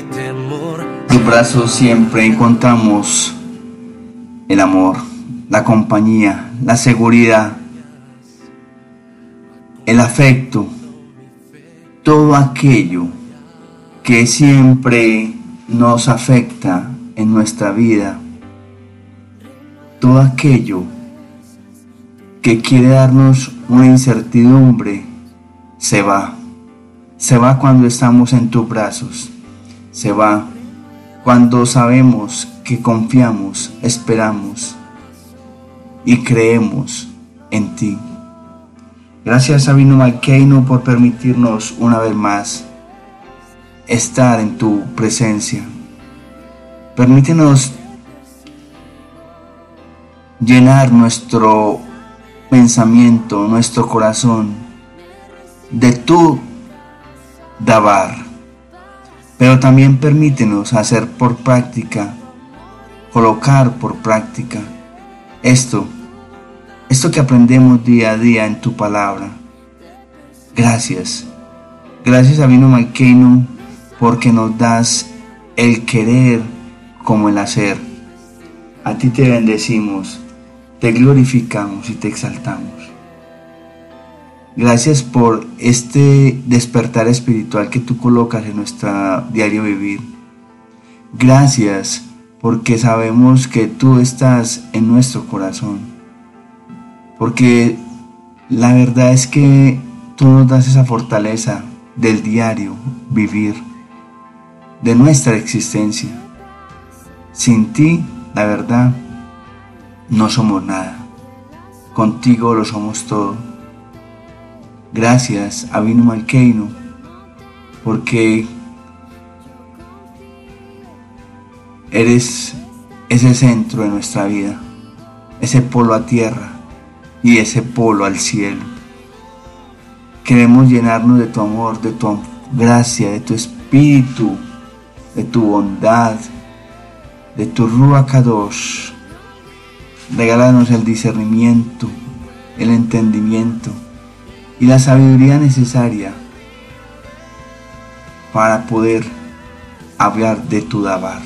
En sus brazos siempre encontramos el amor, la compañía, la seguridad, el afecto, todo aquello que siempre nos afecta en nuestra vida, todo aquello que quiere darnos una incertidumbre, se va cuando estamos en tus brazos, se va cuando sabemos que confiamos, esperamos y creemos en ti. Gracias a Avinu Malkeinu por permitirnos una vez más estar en tu presencia. Permítenos llenar nuestro pensamiento, nuestro corazón de tu Dabar, pero también permítenos hacer por práctica, colocar por práctica esto que aprendemos día a día en tu palabra. Gracias Avinu Malkeinu, porque nos das el querer como el hacer. A ti te bendecimos, te glorificamos y te exaltamos. Gracias por este despertar espiritual que tú colocas en nuestro diario vivir. Gracias porque sabemos que tú estás en nuestro corazón, porque la verdad es que tú nos das esa fortaleza del diario vivir, de nuestra existencia. Sin ti, la verdad, no somos nada. Contigo lo somos todo. Gracias, Avinu Malkeinu, porque eres ese centro de nuestra vida, ese polo a tierra y ese polo al cielo. Queremos llenarnos de tu amor, de tu gracia, de tu espíritu, de tu bondad, de tu Ruach HaKodesh. Regálanos el discernimiento, el entendimiento y la sabiduría necesaria para poder hablar de tu Dabar,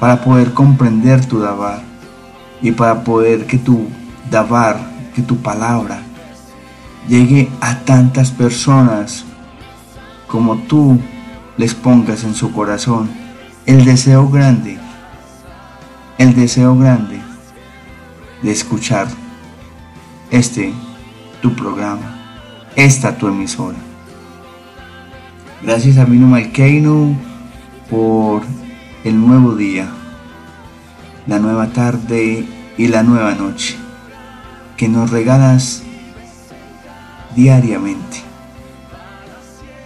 para poder comprender tu Dabar y para poder que tu Dabar, que tu palabra llegue a tantas personas como tú les pongas en su corazón el deseo grande de escuchar tu programa, esta tu emisora. Gracias a Avinu Malkeinu por el nuevo día, la nueva tarde y la nueva noche que nos regalas diariamente.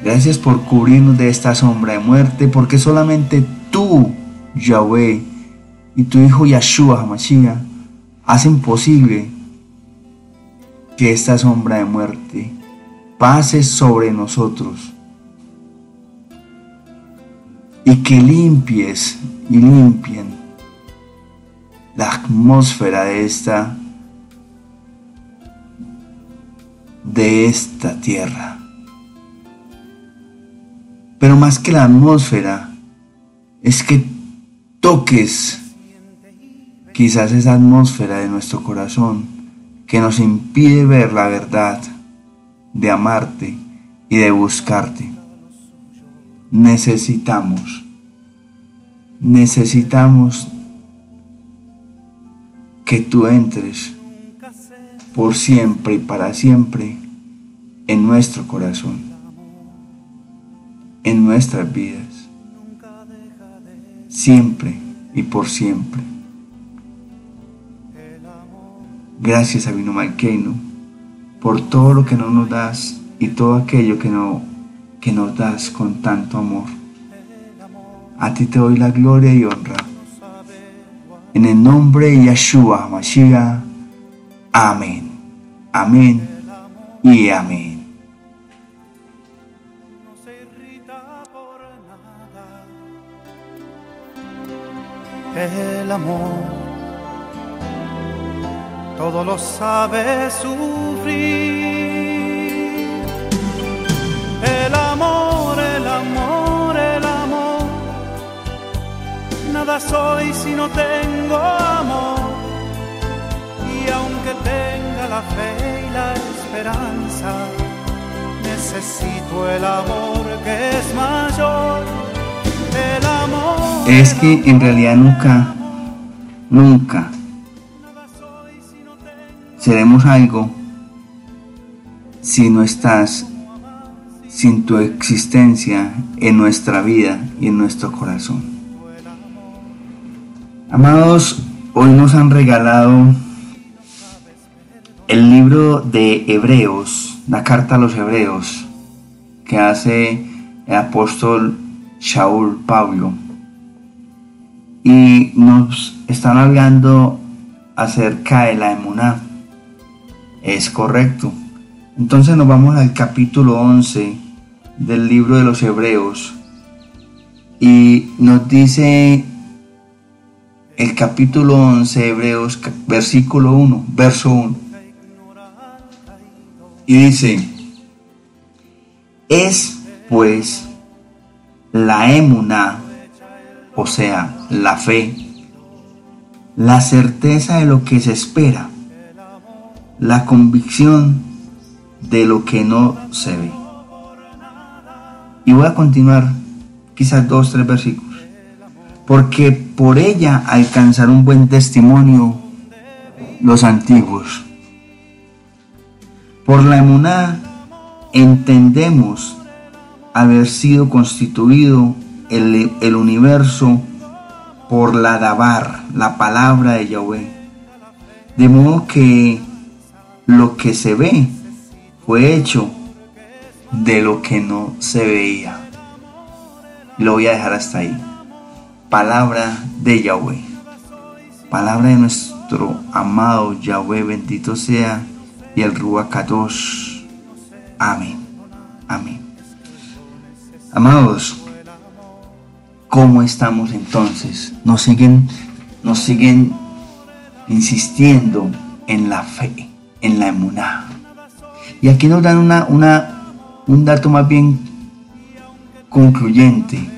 Gracias por cubrirnos de esta sombra de muerte, porque solamente tú, Yahweh, y tu Hijo Yahshua HaMashiach hacen posible que esta sombra de muerte pase sobre nosotros y que limpien la atmósfera de esta tierra. Pero más que la atmósfera es que toques quizás esa atmósfera de nuestro corazón que nos impide ver la verdad, de amarte y de buscarte. Necesitamos que tú entres por siempre y para siempre en nuestro corazón, en nuestras vidas, siempre y por siempre. Gracias, Avinu Malkeinu, por todo lo que no nos das y todo aquello que nos das con tanto amor. A ti te doy la gloria y honra. En el nombre de Yeshua HaMashiach. Amén. Amén y amén. El amor todo lo sabe sufrir. El amor, el amor, el amor nada soy si no tengo amor. Y aunque tenga la fe y la esperanza, necesito el amor que es mayor. El amor. Es que en realidad nunca seremos algo si no estás, sin tu existencia en nuestra vida y en nuestro corazón. Amados, hoy nos han regalado el libro de Hebreos, la carta a los Hebreos, que hace el apóstol Saúl Pablo, y nos están hablando acerca de la emunah. Es correcto. Entonces nos vamos al capítulo 11 del libro de los Hebreos, y nos dice el capítulo 11, Hebreos, versículo 1, verso 1, y dice: es pues la emunah, o sea, la fe, la certeza de lo que se espera, la convicción de lo que no se ve. Y voy a continuar quizás 2, 3 versículos. Porque por ella alcanzaron un buen testimonio los antiguos. Por la emunah entendemos haber sido constituido el universo por la Dabar, la palabra de Yahweh, de modo que lo que se ve fue hecho de lo que no se veía. Lo voy a dejar hasta ahí. Palabra de Yahweh, palabra de nuestro amado Yahweh, bendito sea, y el Ruach HaKodesh. Amén, amén. Amados, ¿cómo estamos entonces? Nos siguen insistiendo en la fe, en la emunah. Y aquí nos dan un dato más bien concluyente.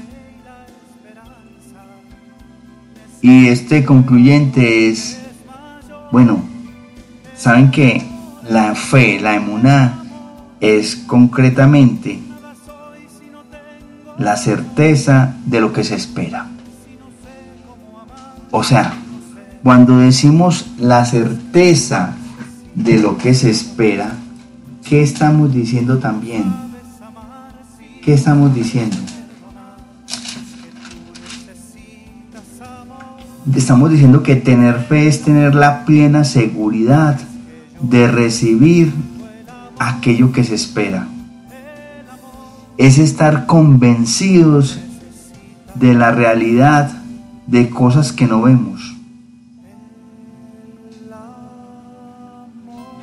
Y este concluyente es, bueno, saben que la fe, la emunah, es concretamente la certeza de lo que se espera. O sea, cuando decimos la certeza de lo que se espera, ¿qué estamos diciendo también? ¿Qué estamos diciendo? Estamos diciendo que tener fe es tener la plena seguridad de recibir aquello que se espera. Es estar convencidos de la realidad de cosas que no vemos.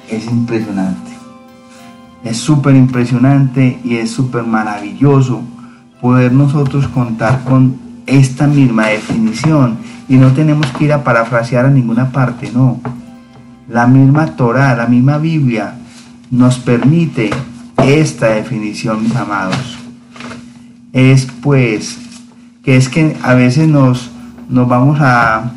Es impresionante. Es súper impresionante y es súper maravilloso poder nosotros contar con esta misma definición, y no tenemos que ir a parafrasear a ninguna parte, no. La misma Torah, la misma Biblia nos permite esta definición, mis amados. Es pues que a veces nos vamos a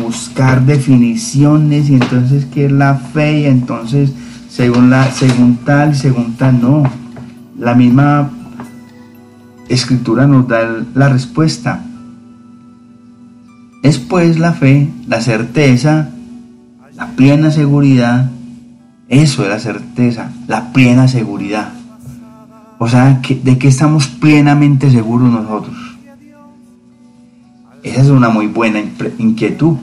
buscar definiciones, y entonces qué es la fe, y entonces según tal, no. La misma escritura nos da la respuesta. Es pues la fe, la certeza, la plena seguridad. Eso es la certeza, la plena seguridad. O sea, ¿de qué estamos plenamente seguros nosotros? Esa es una muy buena inquietud.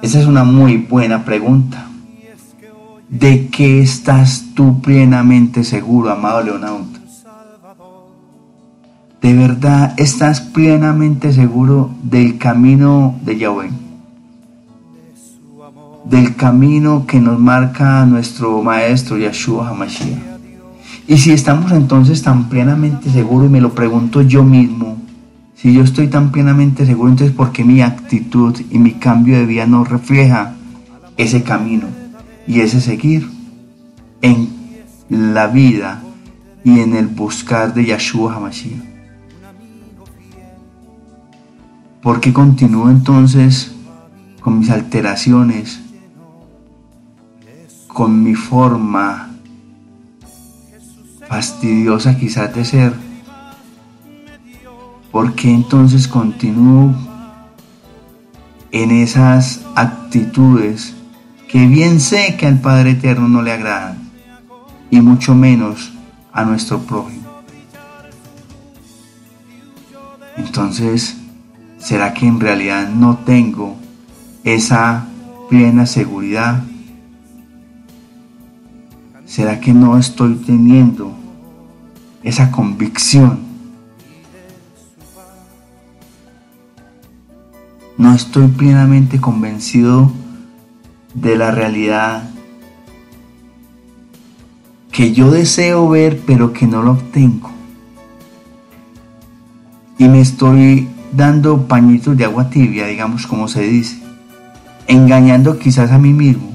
Esa es una muy buena pregunta. ¿De qué estás tú plenamente seguro, amado leonauta? ¿De verdad estás plenamente seguro del camino de Yahweh? Del camino que nos marca nuestro Maestro Yahshua HaMashiach. Y si estamos entonces tan plenamente seguros, y me lo pregunto yo mismo, si yo estoy tan plenamente seguro, entonces ¿por qué mi actitud y mi cambio de vida no refleja ese camino y ese seguir en la vida y en el buscar de Yahshua HaMashiach? ¿Por qué continúo entonces con mis alteraciones, con mi forma fastidiosa quizás de ser? ¿Por qué entonces continúo en esas actitudes que bien sé que al Padre Eterno no le agradan, y mucho menos a nuestro prójimo? Entonces, ¿será que en realidad no tengo esa plena seguridad? ¿Será que no estoy teniendo esa convicción? No estoy plenamente convencido de la realidad que yo deseo ver, pero que no lo obtengo. Y me estoy dando pañitos de agua tibia, digamos como se dice, engañando quizás a mí mismo.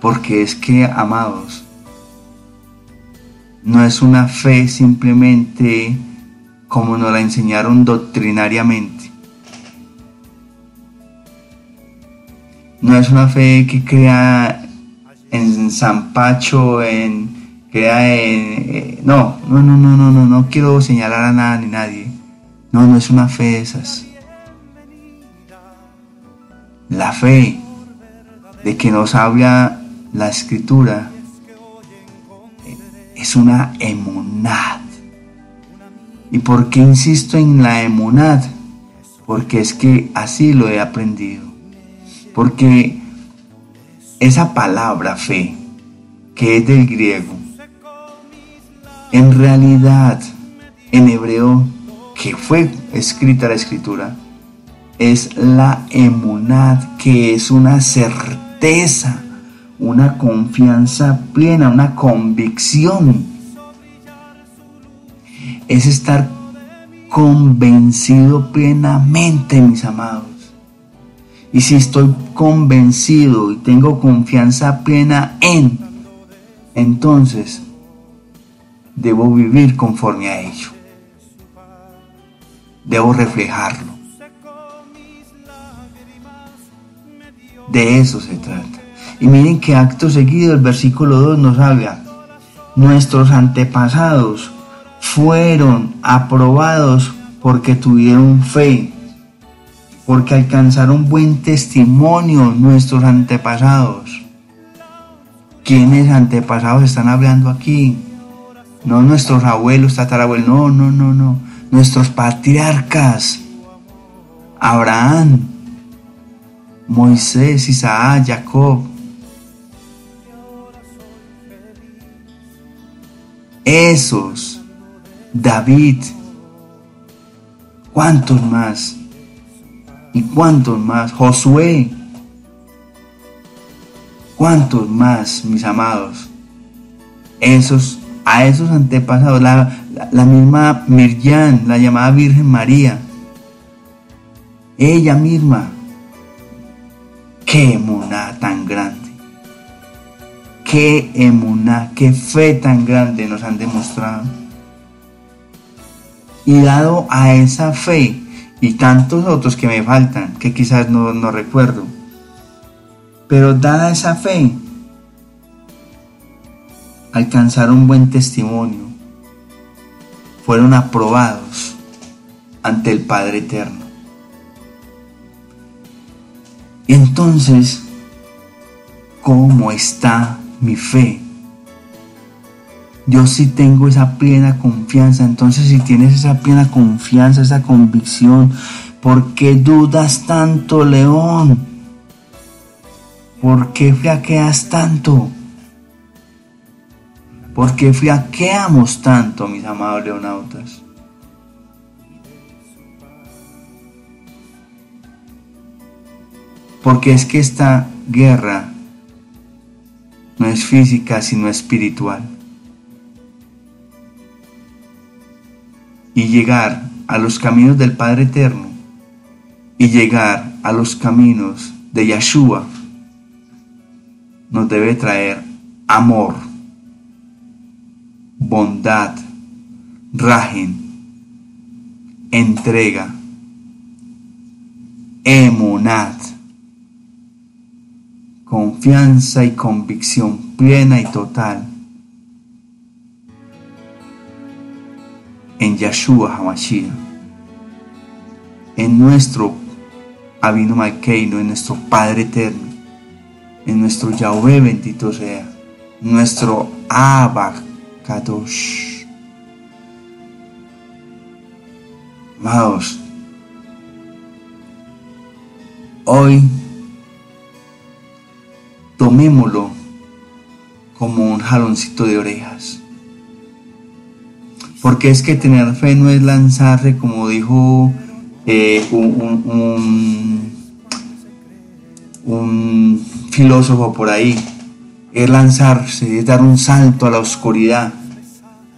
Porque es que, amados, no es una fe simplemente como nos la enseñaron doctrinariamente. No es una fe que crea en Sanpacho, no quiero señalar a nada ni nadie. No es una fe de esas. La fe de que nos habla la Escritura es una emunah. ¿Y por qué insisto en la emunah? Porque es que así lo he aprendido. Porque esa palabra fe, que es del griego, en realidad, en hebreo, que fue escrita la Escritura, es la emunah, que es una certeza, una confianza plena, una convicción. Es estar convencido plenamente, mis amados. Y si estoy convencido y tengo confianza plena en, entonces debo vivir conforme a ello. Debo reflejarlo. De eso se trata. Y miren que acto seguido el versículo 2 nos habla: nuestros antepasados fueron aprobados porque tuvieron fe, porque alcanzaron buen testimonio nuestros antepasados. ¿Quiénes antepasados están hablando aquí? No nuestros abuelos, tatarabuelos, no. Nuestros patriarcas: Abraham, Moisés, Isaac, Jacob. Esos, David, ¿cuántos más? ¿Y cuántos más? Josué. ¿Cuántos más, mis amados? A esos antepasados, la misma Miriam, la llamada Virgen María, ella misma. ¡Qué emunah tan grande! ¡Qué emunah, qué fe tan grande nos han demostrado! Y dado a esa fe, y tantos otros que me faltan, que quizás no recuerdo, pero dada esa fe, alcanzaron buen testimonio, fueron aprobados ante el Padre Eterno. Y entonces, ¿cómo está mi fe? Yo sí tengo esa plena confianza. Entonces, si tienes esa plena confianza, esa convicción, ¿por qué dudas tanto, León? ¿Por qué flaqueas tanto? ¿Por qué flaqueamos tanto, mis amados leonautas? Porque es que esta guerra no es física, sino espiritual. Y llegar a los caminos del Padre Eterno y llegar a los caminos de Yahshua nos debe traer amor, bondad, rajim, entrega. Emunat, confianza y convicción plena y total en Yahshua HaMashiach, en nuestro Avinu Malkeinu, en nuestro Padre Eterno, en nuestro Yahweh bendito sea, nuestro Abba Kadosh. Amados, hoy tomémoslo como un jaloncito de orejas, porque es que tener fe no es lanzarse, como dijo un filósofo por ahí, es lanzarse, es dar un salto a la oscuridad.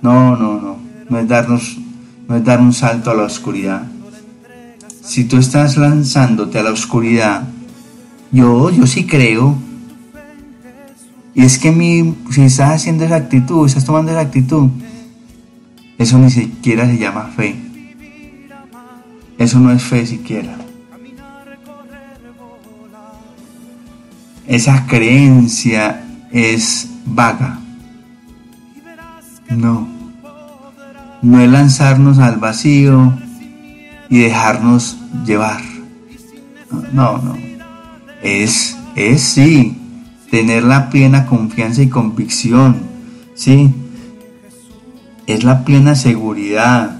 No es dar un salto a la oscuridad. Si tú estás lanzándote a la oscuridad, yo sí creo. Y es que si estás haciendo esa actitud, estás tomando esa actitud, eso ni siquiera se llama fe. Eso no es fe siquiera. Esa creencia es vaga. No es lanzarnos al vacío y dejarnos llevar. No. Es sí, tener la plena confianza y convicción, sí. Es la plena seguridad.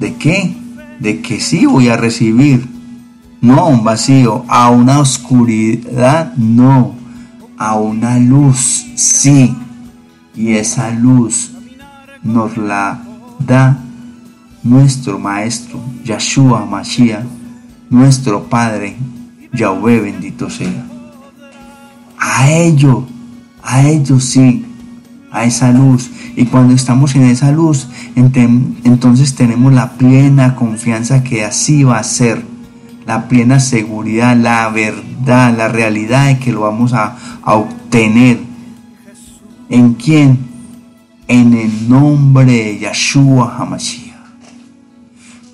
¿De qué? De que sí voy a recibir. No a un vacío, a una oscuridad, no. A una luz, sí. Y esa luz nos la da nuestro Maestro, Yahshua HaMashiach, nuestro Padre, Yahweh bendito sea. A ello sí, a esa luz. Y cuando estamos en esa luz, entonces tenemos la plena confianza que así va a ser, la plena seguridad, la verdad, la realidad de que lo vamos a obtener. ¿En quién? En el nombre de Yahshua HaMashiach.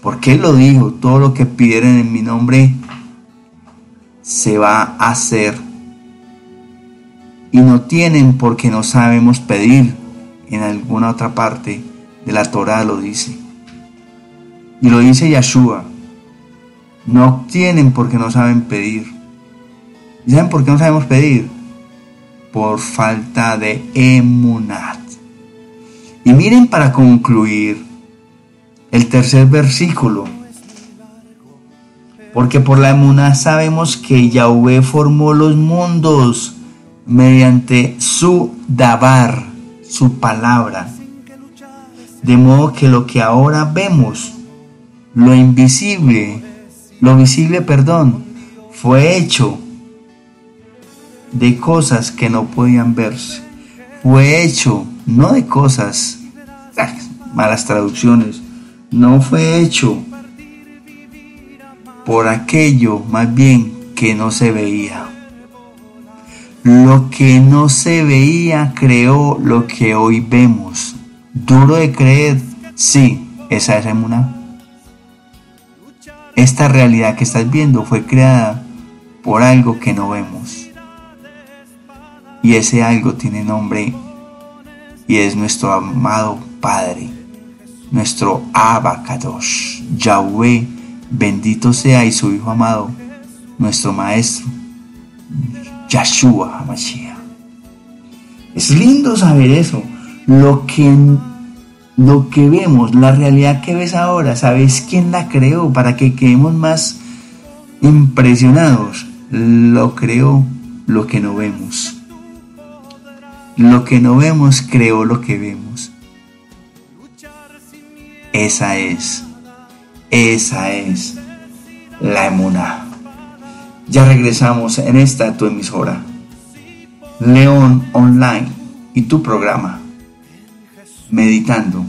Porque Él lo dijo, todo lo que pidieran en mi nombre se va a hacer. Y no tienen porque no sabemos pedir. En alguna otra parte de la Torah lo dice. Y lo dice Yahshua. No obtienen porque no saben pedir. ¿Y saben por qué no sabemos pedir? Por falta de emunat. Y miren, para concluir, el tercer versículo. Porque por la emunah sabemos que Yahweh formó los mundos mediante su Dabar, su palabra. De modo que lo que ahora vemos, lo visible, fue hecho de cosas que no podían verse. Fue hecho, no de cosas, malas traducciones, no fue hecho por aquello, más bien, que no se veía. Lo que no se veía creó lo que hoy vemos. Duro de creer, sí, esa es emunah. Esta realidad que estás viendo fue creada por algo que no vemos. Y ese algo tiene nombre y es nuestro amado Padre, nuestro Abba Kadosh, Yahweh, bendito sea, y su Hijo amado, nuestro Maestro, Yahshua HaMashiach. Es lindo saber eso. Lo que vemos, la realidad que ves ahora, ¿sabes quién la creó? Para que quedemos más impresionados, lo creó lo que no vemos. Lo que no vemos creó lo que vemos. Esa es la emunah. Ya regresamos en esta tu emisora, León Online, y tu programa Meditando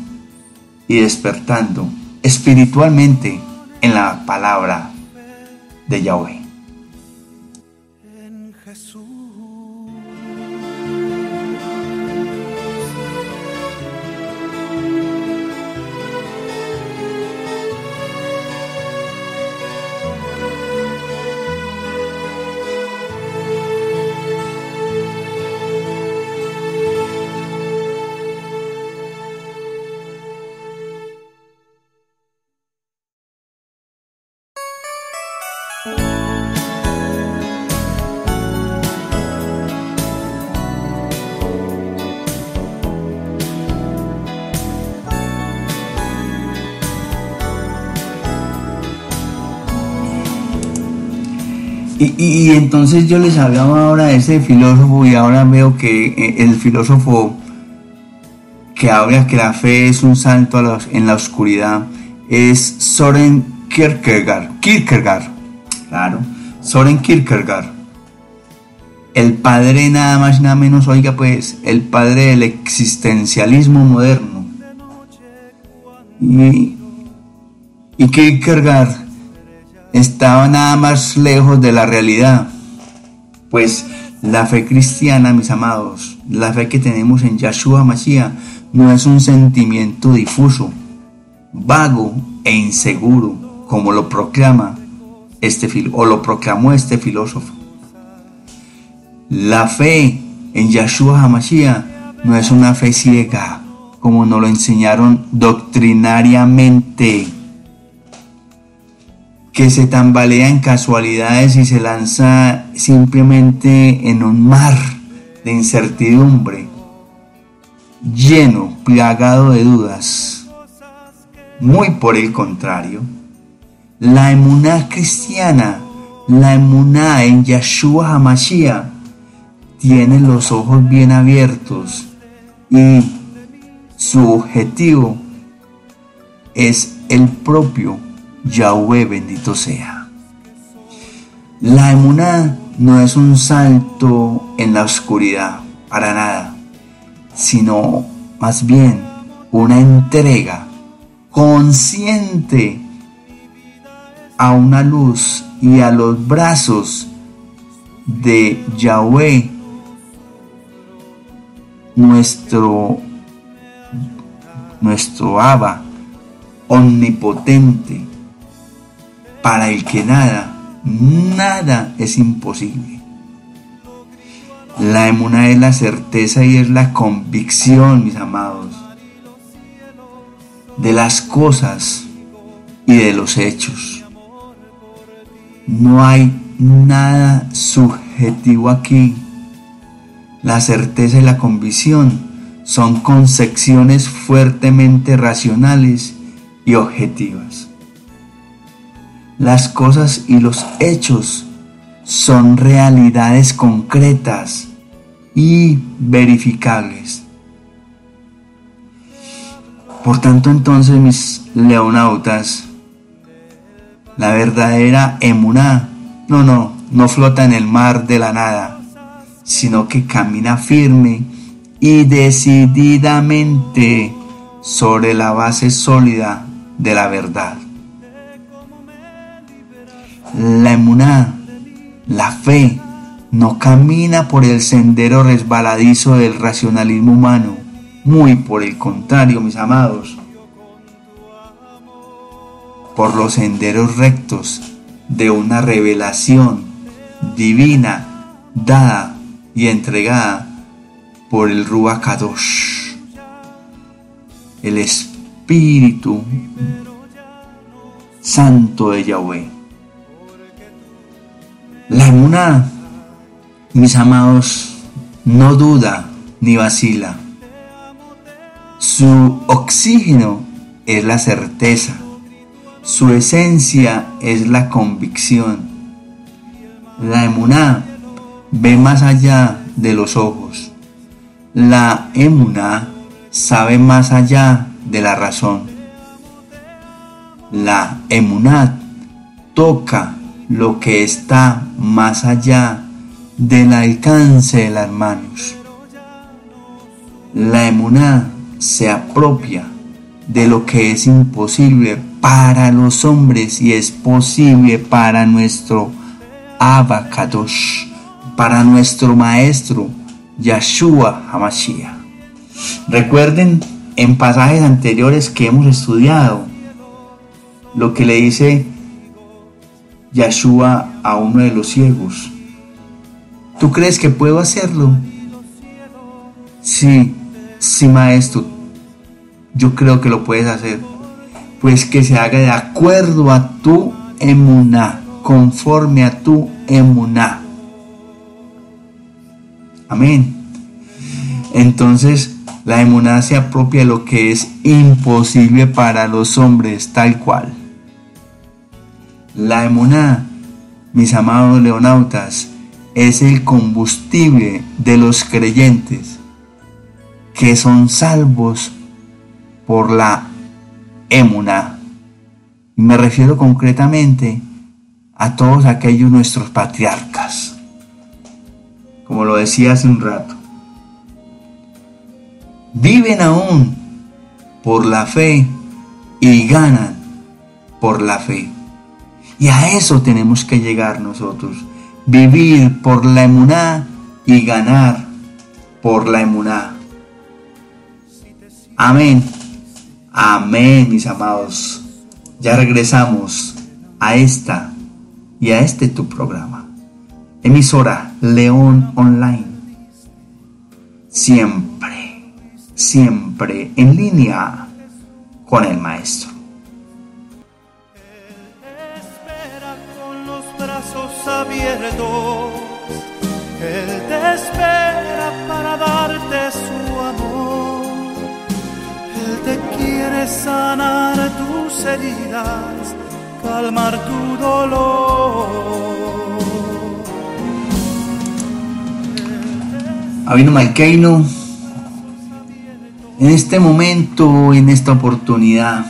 y Despertando espiritualmente en la palabra de Yahweh. En Jesús, Y entonces yo les hablaba ahora de ese filósofo, y ahora veo que el filósofo que habla que la fe es un salto en la oscuridad es Søren Kierkegaard. Claro, Søren Kierkegaard, el padre nada más nada menos, oiga pues, el padre del existencialismo moderno. Y Kierkegaard estaba nada más lejos de la realidad. Pues la fe cristiana, mis amados, la fe que tenemos en Yahshua Mashiach, no es un sentimiento difuso, vago e inseguro, como lo proclama lo proclamó este filósofo. La fe en Yahshua HaMashiach no es una fe ciega, como nos lo enseñaron doctrinariamente, que se tambalea en casualidades y se lanza simplemente en un mar de incertidumbre, lleno, plagado de dudas. Muy por el contrario, la emunah cristiana, la emunah en Yahshua HaMashiach, tiene los ojos bien abiertos y su objetivo es el propio Yahweh, bendito sea. La emunah no es un salto en la oscuridad, para nada, sino más bien una entrega consciente a una luz y a los brazos de Yahweh, nuestro Abba omnipotente, para el que nada es imposible. La emunah es la certeza y es la convicción, mis amados, de las cosas y de los hechos. No hay nada subjetivo aquí. La certeza y la convicción son concepciones fuertemente racionales y objetivas. Las cosas y los hechos son realidades concretas y verificables. Por tanto, entonces, mis leonautas, la verdadera emunah no flota en el mar de la nada, sino que camina firme y decididamente sobre la base sólida de la verdad. La emunah, la fe, no camina por el sendero resbaladizo del racionalismo humano. Muy por el contrario, mis amados, por los senderos rectos de una revelación divina dada y entregada por el Ruach HaKodesh, el Espíritu Santo de Yahweh. La emunah, mis amados, no duda ni vacila. Su oxígeno es la certeza, su esencia es la convicción. La emunah ve más allá de los ojos. La emunah sabe más allá de la razón. La emunah toca lo que está más allá del alcance de las manos. La emunah se apropia de lo que es imposible para los hombres y es posible para nuestro Abba Kadosh, para nuestro Maestro Yahshua HaMashiach. Recuerden en pasajes anteriores que hemos estudiado lo que le dice Yahshua a uno de los ciegos: ¿tú crees que puedo hacerlo? Sí, maestro, yo creo que lo puedes hacer. Pues que se haga de acuerdo a tu emunah, conforme a tu emunah. Amén. Entonces, la emunah se apropia de lo que es imposible para los hombres, tal cual. La emunah mis amados leonautas, es el combustible de los creyentes que son salvos por la emunah. Y me refiero concretamente a todos aquellos nuestros patriarcas, como lo decía hace un rato. Viven aún por la fe y ganan por la fe. Y a eso tenemos que llegar nosotros. Vivir por la emunah y ganar por la emunah. Amén. Amén, mis amados. Ya regresamos a esta y a este tu programa. Emisora León Online. Siempre en línea con el Maestro. Él espera con los brazos abiertos, Él te espera para darte su amor, Él te quiere sanar tus heridas, calmar tu dolor. Avinu Malkeinu, en este momento, en esta oportunidad,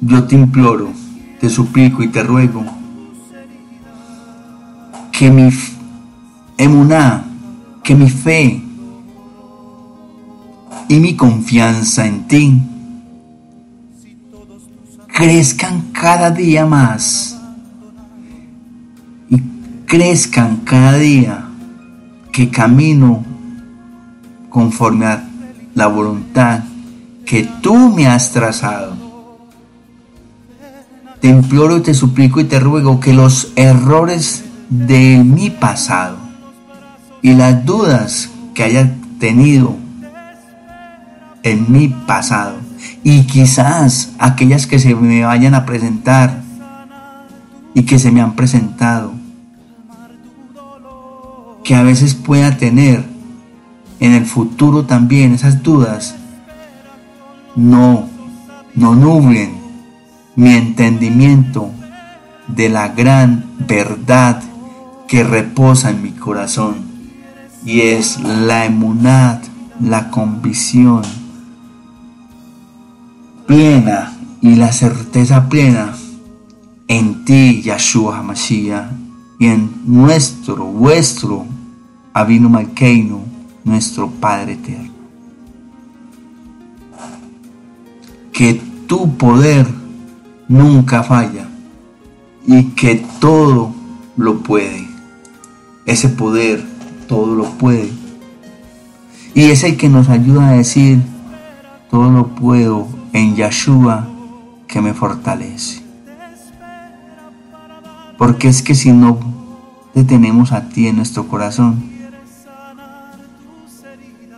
yo te imploro, te suplico y te ruego que mi emunah, que mi fe y mi confianza en ti crezcan cada día más y crezcan cada día que camino conforme a la voluntad que tú me has trazado. Te imploro, te suplico y te ruego que los errores de mi pasado y las dudas que haya tenido en mi pasado y quizás aquellas que se me vayan a presentar y que se me han presentado, que a veces pueda tener en el futuro también, esas dudas no nublen mi entendimiento de la gran verdad que reposa en mi corazón, y es la emunah, la convicción plena y la certeza plena en ti, Yahshua HaMashiach, y en vuestro Avinu Malkeinu, nuestro Padre Eterno. Que tu poder nunca falla y que todo lo puede. Ese poder todo lo puede. Y es el que nos ayuda a decir: todo lo puedo en Yahshua que me fortalece. Porque es que si no te tenemos a ti en nuestro corazón,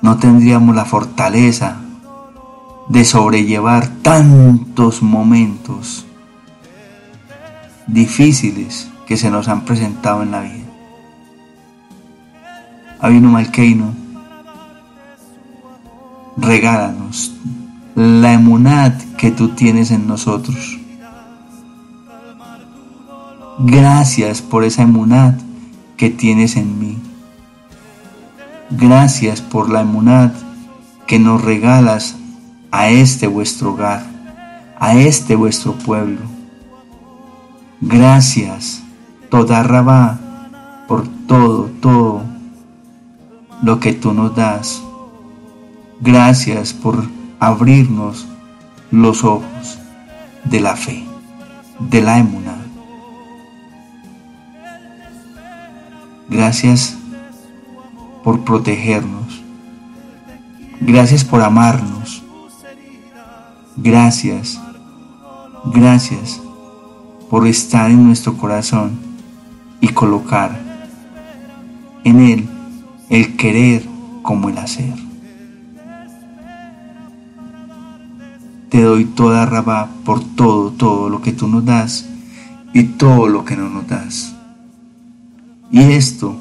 no tendríamos la fortaleza de sobrellevar tantos momentos difíciles que se nos han presentado en la vida. Avinu Malkeinu, regálanos la emunah que tú tienes en nosotros. Gracias por esa emunah que tienes en mí. Gracias por la emunah que nos regalas a este vuestro hogar, a este vuestro pueblo. Gracias, toda Rabá, por todo lo que tú nos das. Gracias por abrirnos los ojos de la fe, de la emunah. Gracias por protegernos. Gracias por amarnos. Gracias por estar en nuestro corazón y colocar en él el querer como el hacer. Te doy toda Rabá por todo lo que tú nos das y todo lo que no nos das. Y esto,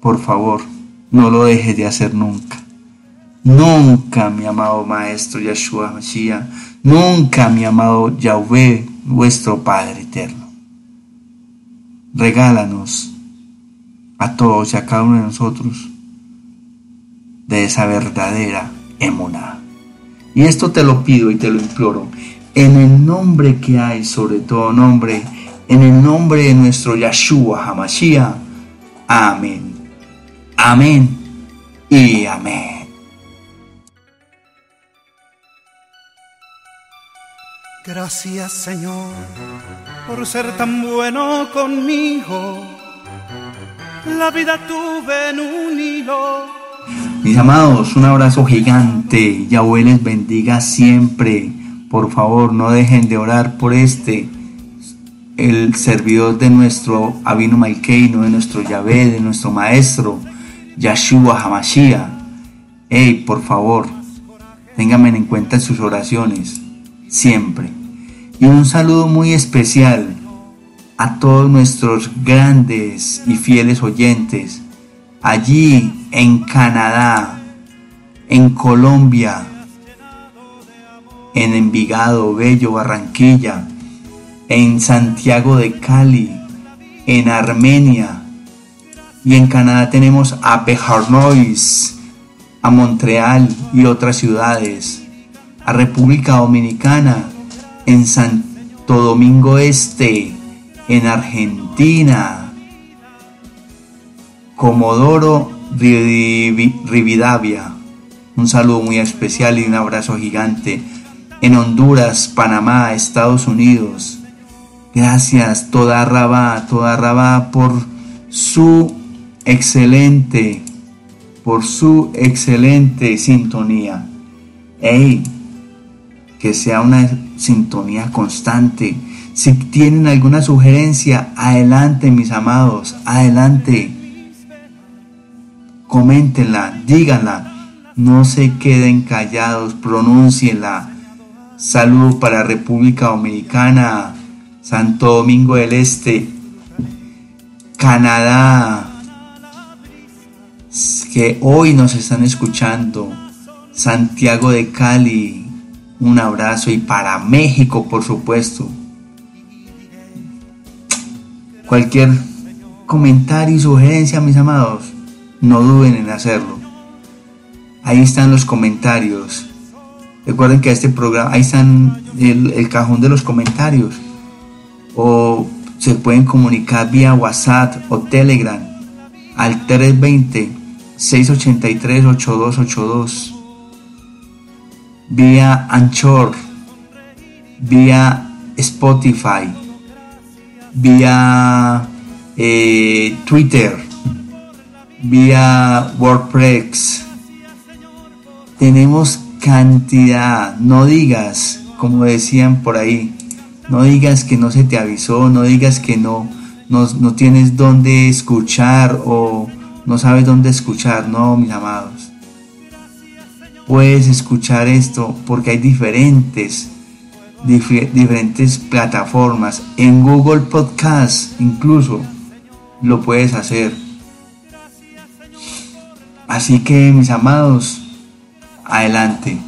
por favor, no lo dejes de hacer nunca. Nunca, mi amado Maestro Yahshua Mashiach, nunca, mi amado Yahweh, vuestro Padre Eterno. Regálanos a todos y a cada uno de nosotros de esa verdadera emunah. Y esto te lo pido y te lo imploro en el nombre que hay sobre todo nombre, en el nombre de nuestro Yahshua HaMashiach. Amén, amén y amén. Gracias, Señor, por ser tan bueno conmigo. La vida tuve en un hilo. Mis amados, un abrazo gigante. Yahweh les bendiga siempre. Por favor, no dejen de orar por el servidor de nuestro Avinu Malkeinu, de nuestro Yahweh, de nuestro Maestro, Yahshua HaMashiach. Hey, por favor, ténganme en cuenta sus oraciones. Siempre. Y un saludo muy especial a todos nuestros grandes y fieles oyentes allí en Canadá, en Colombia, en Envigado, Bello, Barranquilla, en Santiago de Cali, en Armenia, y en Canadá tenemos a Beauharnois, a Montreal y otras ciudades, a República Dominicana, en Santo Domingo Este, en Argentina, Comodoro Rivadavia, un saludo muy especial y un abrazo gigante, en Honduras, Panamá, Estados Unidos. Gracias toda Rabá por su excelente sintonía. Hey, que sea una sintonía constante. Si tienen alguna sugerencia, adelante, mis amados, adelante. Coméntenla, díganla. No se queden callados, pronúncienla. Saludos para República Dominicana, Santo Domingo del Este, Canadá, que hoy nos están escuchando, Santiago de Cali. Un abrazo, y para México, por supuesto. Cualquier comentario y sugerencia, mis amados, no duden en hacerlo. Ahí están los comentarios. Recuerden que este programa, ahí están el cajón de los comentarios. O se pueden comunicar vía WhatsApp o Telegram al 320-683-8282. Vía Anchor, vía Spotify, vía Twitter, vía WordPress. Tenemos cantidad. No digas, como decían por ahí, no digas que no se te avisó, no digas que no tienes dónde escuchar o no sabes dónde escuchar. No, mis amados. Puedes escuchar esto porque hay diferentes plataformas. En Google Podcast incluso lo puedes hacer. Así que, mis amados, adelante.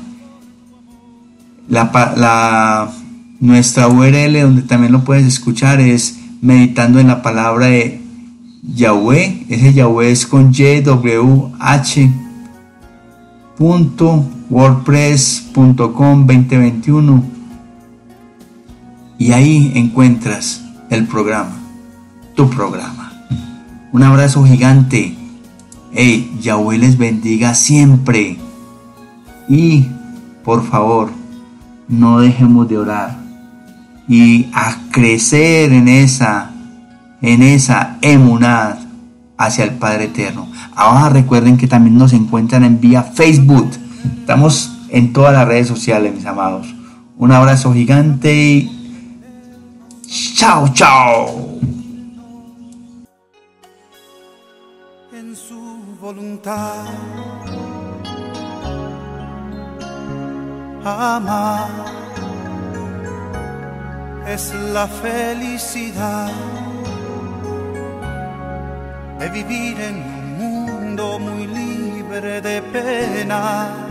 Nuestra URL donde también lo puedes escuchar es Meditando en la Palabra de Yahweh. Ese Yahweh es con YWH.wordpress.com/2021, y ahí encuentras el programa, tu programa. Un abrazo gigante. Hey, Yahweh les bendiga siempre, y por favor no dejemos de orar y a crecer en esa emunah hacia el Padre Eterno. Ahora recuerden que también nos encuentran en vía Facebook. Estamos en todas las redes sociales, mis amados. Un abrazo gigante y chao, chao. En su voluntad amar es la felicidad de vivir en un mundo muy libre de pena.